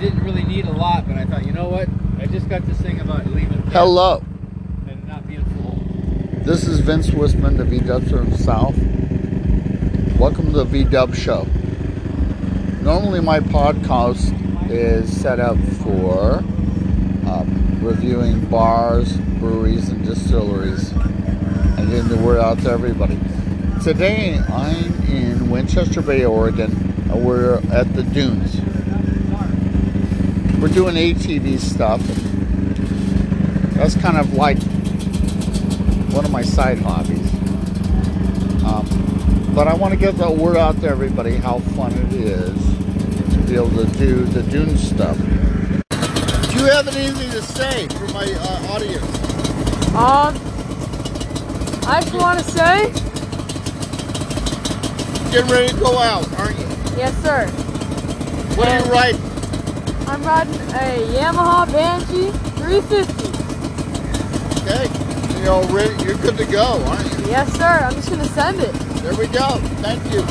didn't really need a lot, but I thought, you know what? I just got this thing about leaving. Hello. And not being full. This is Vince Wiseman, the V Dubster South. Welcome to the V Dub Show. Normally my podcast is set up for reviewing bars, breweries, and distilleries, and getting the word out to everybody. Today I'm in Winchester Bay, Oregon, and we're at the dunes. We're doing ATV stuff. That's kind of like one of my side hobbies. But I want to get the word out to everybody how fun it is to be able to do the dune stuff. Do you have anything to say for my audience? I just want to say, getting ready to go out, aren't you? Yes, sir. What are you riding? I'm riding a Yamaha Banshee 350. Okay. You're all ready. You're good to go, aren't you? Yes, sir. I'm just going to send it. There we go. Thank you.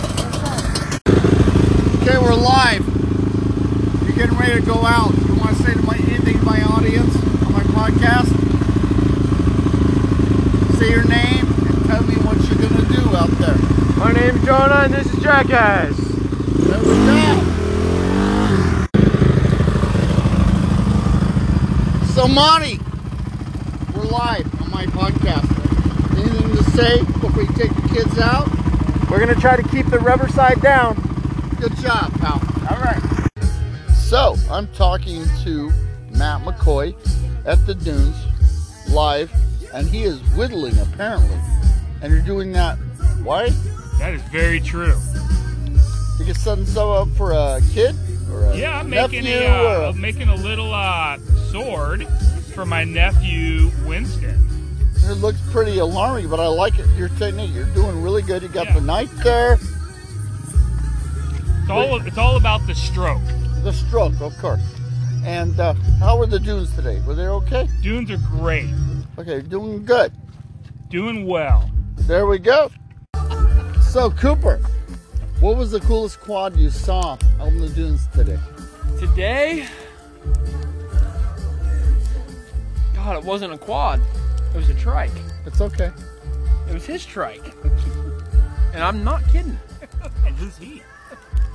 Okay, we're live. You're getting ready to go out. You want to say anything to my audience on my podcast? Say your name and tell me what you're going to do out there. My name's Jonah and this is Jackass. There we go. So Monty, we're live on my podcast. Anything to say before you take the kids out? We're going to try to keep the rubber side down. Good job, pal. All right. So, I'm talking to Matt McCoy at the dunes, live, and he is whittling, apparently. And you're doing that, why? That is very true. You can set some up for a kid? Or a I'm making a little sword for my nephew Winston. It looks pretty alarming, but I like it. Your technique, you're doing really good. You got the knife there. It's all about the stroke. The stroke, of course. And how were the dunes today? Were they okay? Dunes are great. Okay, doing good. Doing well. There we go. So Cooper, what was the coolest quad you saw on the dunes today? Today? God, it wasn't a quad. It was a trike. It's okay. It was his trike. And I'm not kidding. And who's he?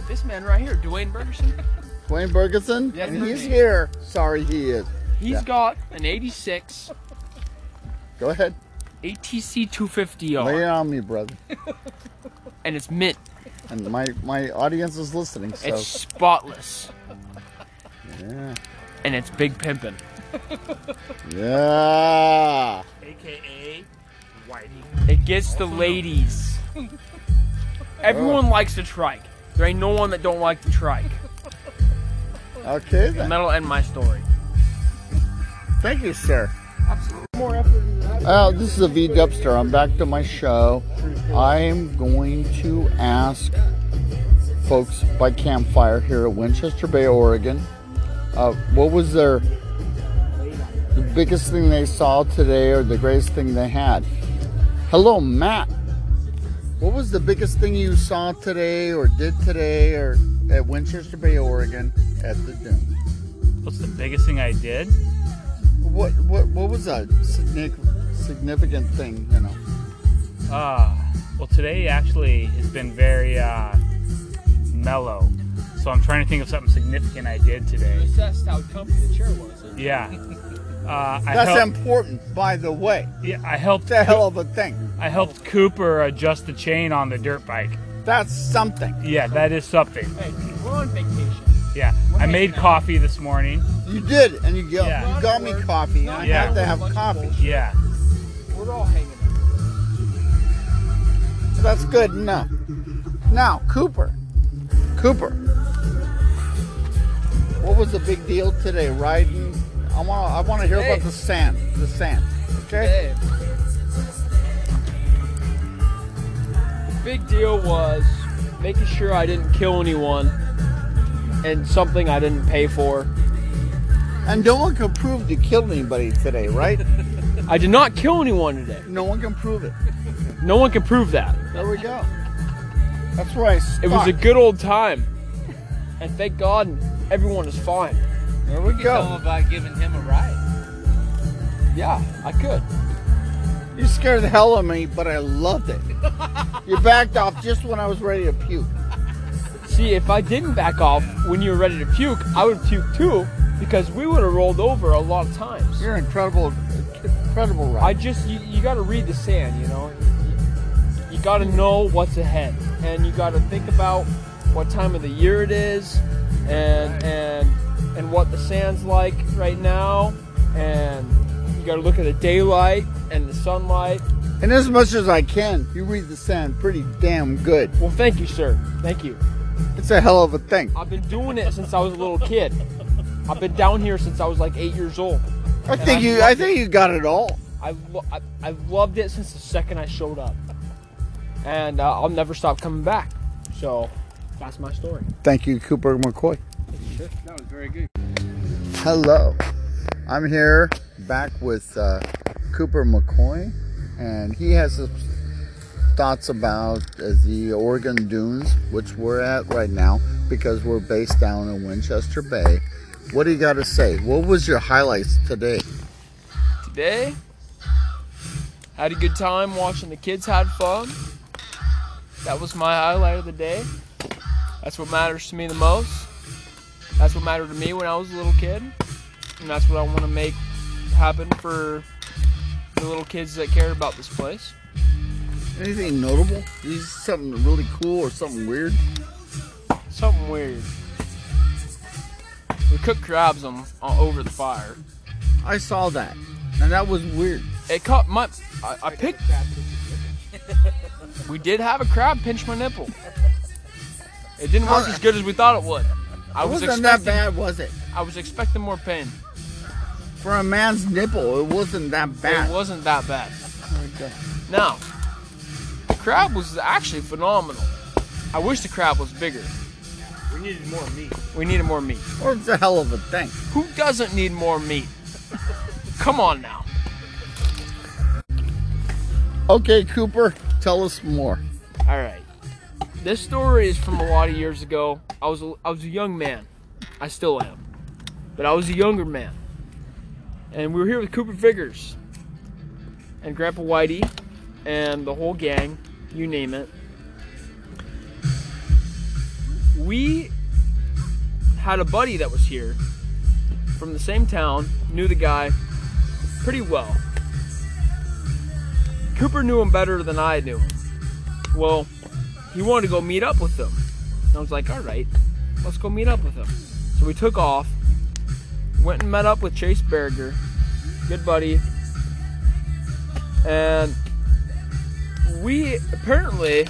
This man right here, Dwayne Bergeson. Dwayne Bergeson? Yes, and he's here. Sorry, he is. He's got an 86. Go ahead. ATC 250R. Lay it on me, brother. And it's mint. And my audience is listening, so. It's spotless. Yeah. And it's big pimpin'. Yeah. AKA Whitey. It gets the ladies. Everyone likes the trike. There ain't no one that don't like the trike. Okay then. And that'll end my story. Thank you, sir. Absolutely. This is a V Dubster. I'm back to my show. I'm going to ask folks by campfire here at Winchester Bay, Oregon, what was their biggest thing they saw today, or the greatest thing they had. Hello, Matt. What was the biggest thing you saw today, or did today, or at Winchester Bay, Oregon, at the dune? What's the biggest thing I did? What was a significant thing, you know? Well, today actually has been very mellow. So I'm trying to think of something significant I did today. You assessed how comfy the chair was. Huh? Yeah. That's important, by the way. Yeah, I helped. It's a hell of a thing. I helped Cooper adjust the chain on the dirt bike. That's something. Yeah, that is something. Hey, we're on vacation. Yeah, I made coffee this morning. You did, and you got me coffee, and I had to have coffee. Yeah. We're all hanging out. That's good enough. Now, Cooper, what was the big deal today? Riding? I want to hear about the sand. Okay. The big deal was making sure I didn't kill anyone and something I didn't pay for. And no one can prove you killed anybody today, right? I did not kill anyone today. No one can prove it. No one can prove that. There we go. That's where I stuck. It was a good old time. And thank God everyone is fine. There we go. Tell him about giving him a ride. Yeah, I could. You scared the hell out of me, but I loved it. You backed off just when I was ready to puke. See, if I didn't back off when you were ready to puke, I would puke too, because we would have rolled over a lot of times. You're an incredible ride. I just, you got to read the sand, you know. You got to know what's ahead, and you got to think about what time of the year it is, and what the sand's like right now, and you got to look at the daylight and the sunlight. And as much as I can, you read the sand pretty damn good. Well, thank you, sir. Thank you. It's a hell of a thing. I've been doing it since I was a little kid. I've been down here since I was like 8 years old. I think you got it all. I loved it since the second I showed up, and I'll never stop coming back. So that's my story. Thank you, Cooper McCoy. Sure. That was very good. Hello, I'm here back with Cooper McCoy, and he has a thoughts about the Oregon Dunes, which we're at right now because we're based down in Winchester Bay. What do you got to say? What was your highlights today? Today, had a good time watching the kids had fun. That was my highlight of the day. That's what matters to me the most. That's what mattered to me when I was a little kid, and that's what I want to make happen for the little kids that care about this place. Anything notable? Is something really cool or something weird? Something weird. We cooked crabs on over the fire. I saw that, and that was weird. It caught my... I picked... We did have a crab pinch my nipple. It didn't work as good as we thought it would. It wasn't that bad, was it? I was expecting more pain. For a man's nipple, it wasn't that bad. It wasn't that bad. Okay. Now... crab was actually phenomenal. I wish the crab was bigger. We needed more meat. We needed more meat. Or it's a hell of a thing. Who doesn't need more meat? Come on now. Okay, Cooper, tell us more. All right. This story is from a lot of years ago. I was a young man. I still am. But I was a younger man. And we were here with Cooper Vickers and Grandpa Whitey and the whole gang. You name it. We had a buddy that was here from the same town, knew the guy pretty well. Cooper knew him better than I knew him. Well, he wanted to go meet up with them. And I was like, all right, let's go meet up with them. So we took off, went and met up with Chase Berger, good buddy, and we apparently,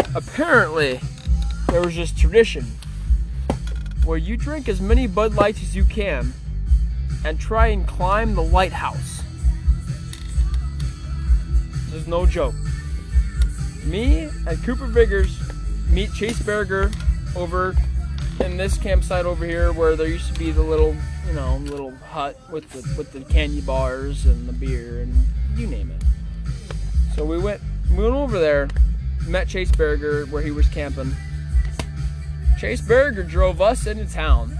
there was this tradition where you drink as many Bud Lights as you can and try and climb the lighthouse. This is no joke. Me and Cooper Vickers meet Chase Berger over in this campsite over here where there used to be the little hut with the candy bars and the beer and you name it. So we went over there, met Chase Berger where he was camping. Chase Berger drove us into town.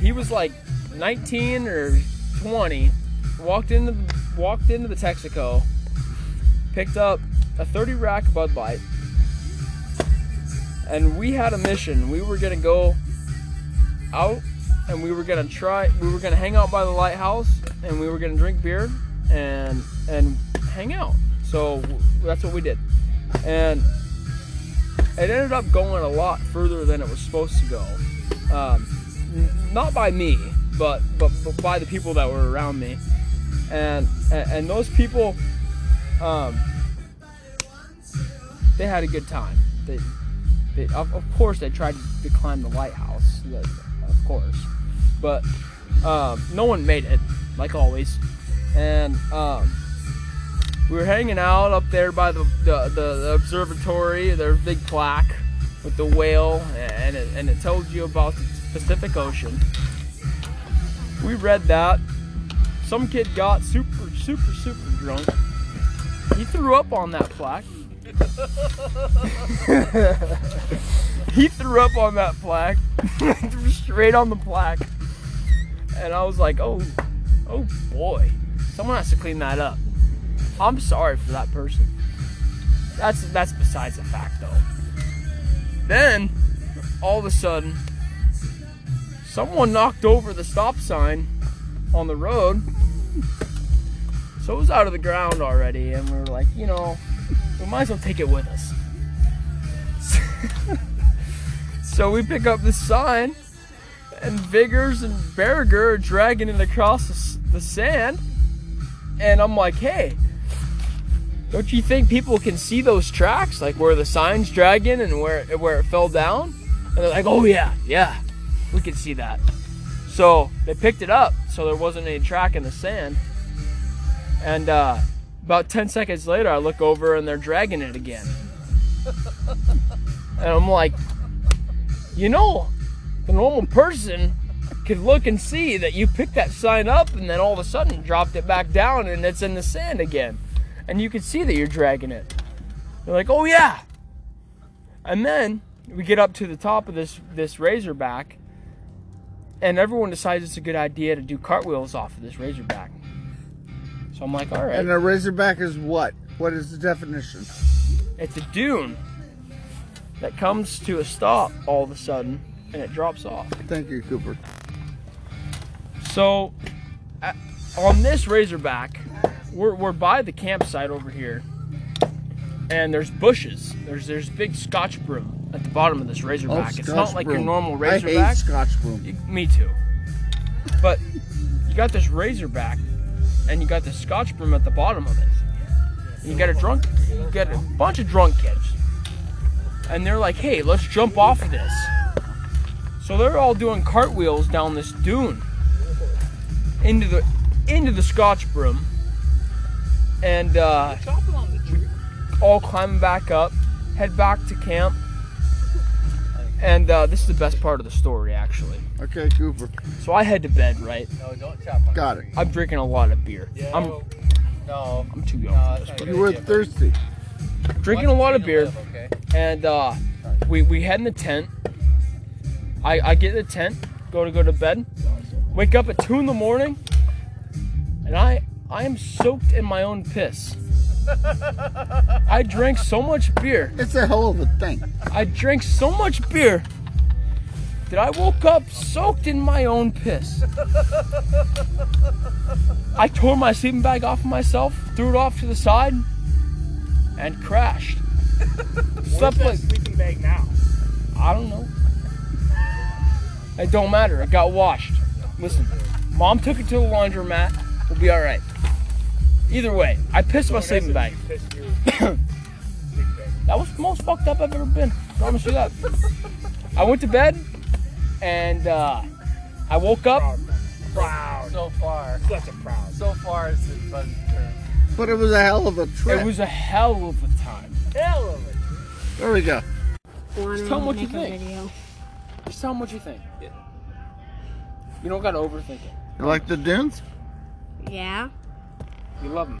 He was like 19 or 20, walked into the Texaco, picked up a 30-rack Bud Light, and we had a mission. We were gonna go out and we were gonna hang out by the lighthouse and we were gonna drink beer and hang out. So that's what we did. And it ended up going a lot further than it was supposed to go. Not by me, but by the people that were around me. And those people, they had a good time. Of course, they tried to climb the lighthouse, of course. But no one made it, like always. And... we were hanging out up there by the observatory, their big plaque with the whale, and it told you about the Pacific Ocean. We read that. Some kid got super drunk. He threw up on that plaque. He threw up on that plaque. Threw straight on the plaque. And I was like, oh boy. Someone has to clean that up. I'm sorry for that person. That's besides the fact though. Then, all of a sudden, someone knocked over the stop sign on the road. So it was out of the ground already, and we were like, you know, we might as well take it with us. So we pick up this sign, and Viggers and Berger are dragging it across the sand, and I'm like, hey, don't you think people can see those tracks, like where the sign's dragging and where it fell down? And they're like, oh yeah, we can see that. So they picked it up, so there wasn't any track in the sand. And about 10 seconds later, I look over and they're dragging it again. And I'm like, you know, the normal person could look and see that you picked that sign up and then all of a sudden dropped it back down and it's in the sand again. And you could see that you're dragging it. They're like, oh yeah. And then we get up to the top of this Razorback and everyone decides it's a good idea to do cartwheels off of this Razorback. So I'm like, all right. And a Razorback is what? What is the definition? It's a dune that comes to a stop all of a sudden, and it drops off. Thank you, Cooper. So, on this Razorback, we're by the campsite over here, and there's bushes. There's big Scotch broom at the bottom of this Razorback. It's not like your normal Razorback. I hate Scotch broom. Me too. But you got this Razorback, and you got the Scotch broom at the bottom of it. And you got a bunch of drunk kids, and they're like, "Hey, let's jump off of this." So they're all doing cartwheels down this dune into the Scotch broom, and all climbing back up, head back to camp. And this is the best part of the story, actually. Okay, Cooper. So I head to bed, right? No, don't chop on. Got it. I'm drinking a lot of beer. Yeah, I'm too young for this. You were thirsty. Drinking a lot of beer, okay. And we head in the tent. I get in the tent, go to bed, wake up at 2 in the morning, and I am soaked in my own piss. I drank so much beer. It's a hell of a thing. I drank so much beer that I woke up soaked in my own piss. I tore my sleeping bag off of myself, threw it off to the side, and crashed. Where's that sleeping bag now? I don't know. It don't matter. It got washed. Listen, Mom took it to the laundromat. We'll be all right. Either way, I pissed my sleeping bag. That was the most fucked up I've ever been. I promise you that. I went to bed, and I woke up. Proud. So far. Such a proud. So far, it's a fun term. But it was a hell of a trip. It was a hell of a time. Hell of a trip. There we go. Just tell them what you think. Just tell them what you think. Yeah. You don't gotta overthink it. You like the dunes? Yeah. You love them.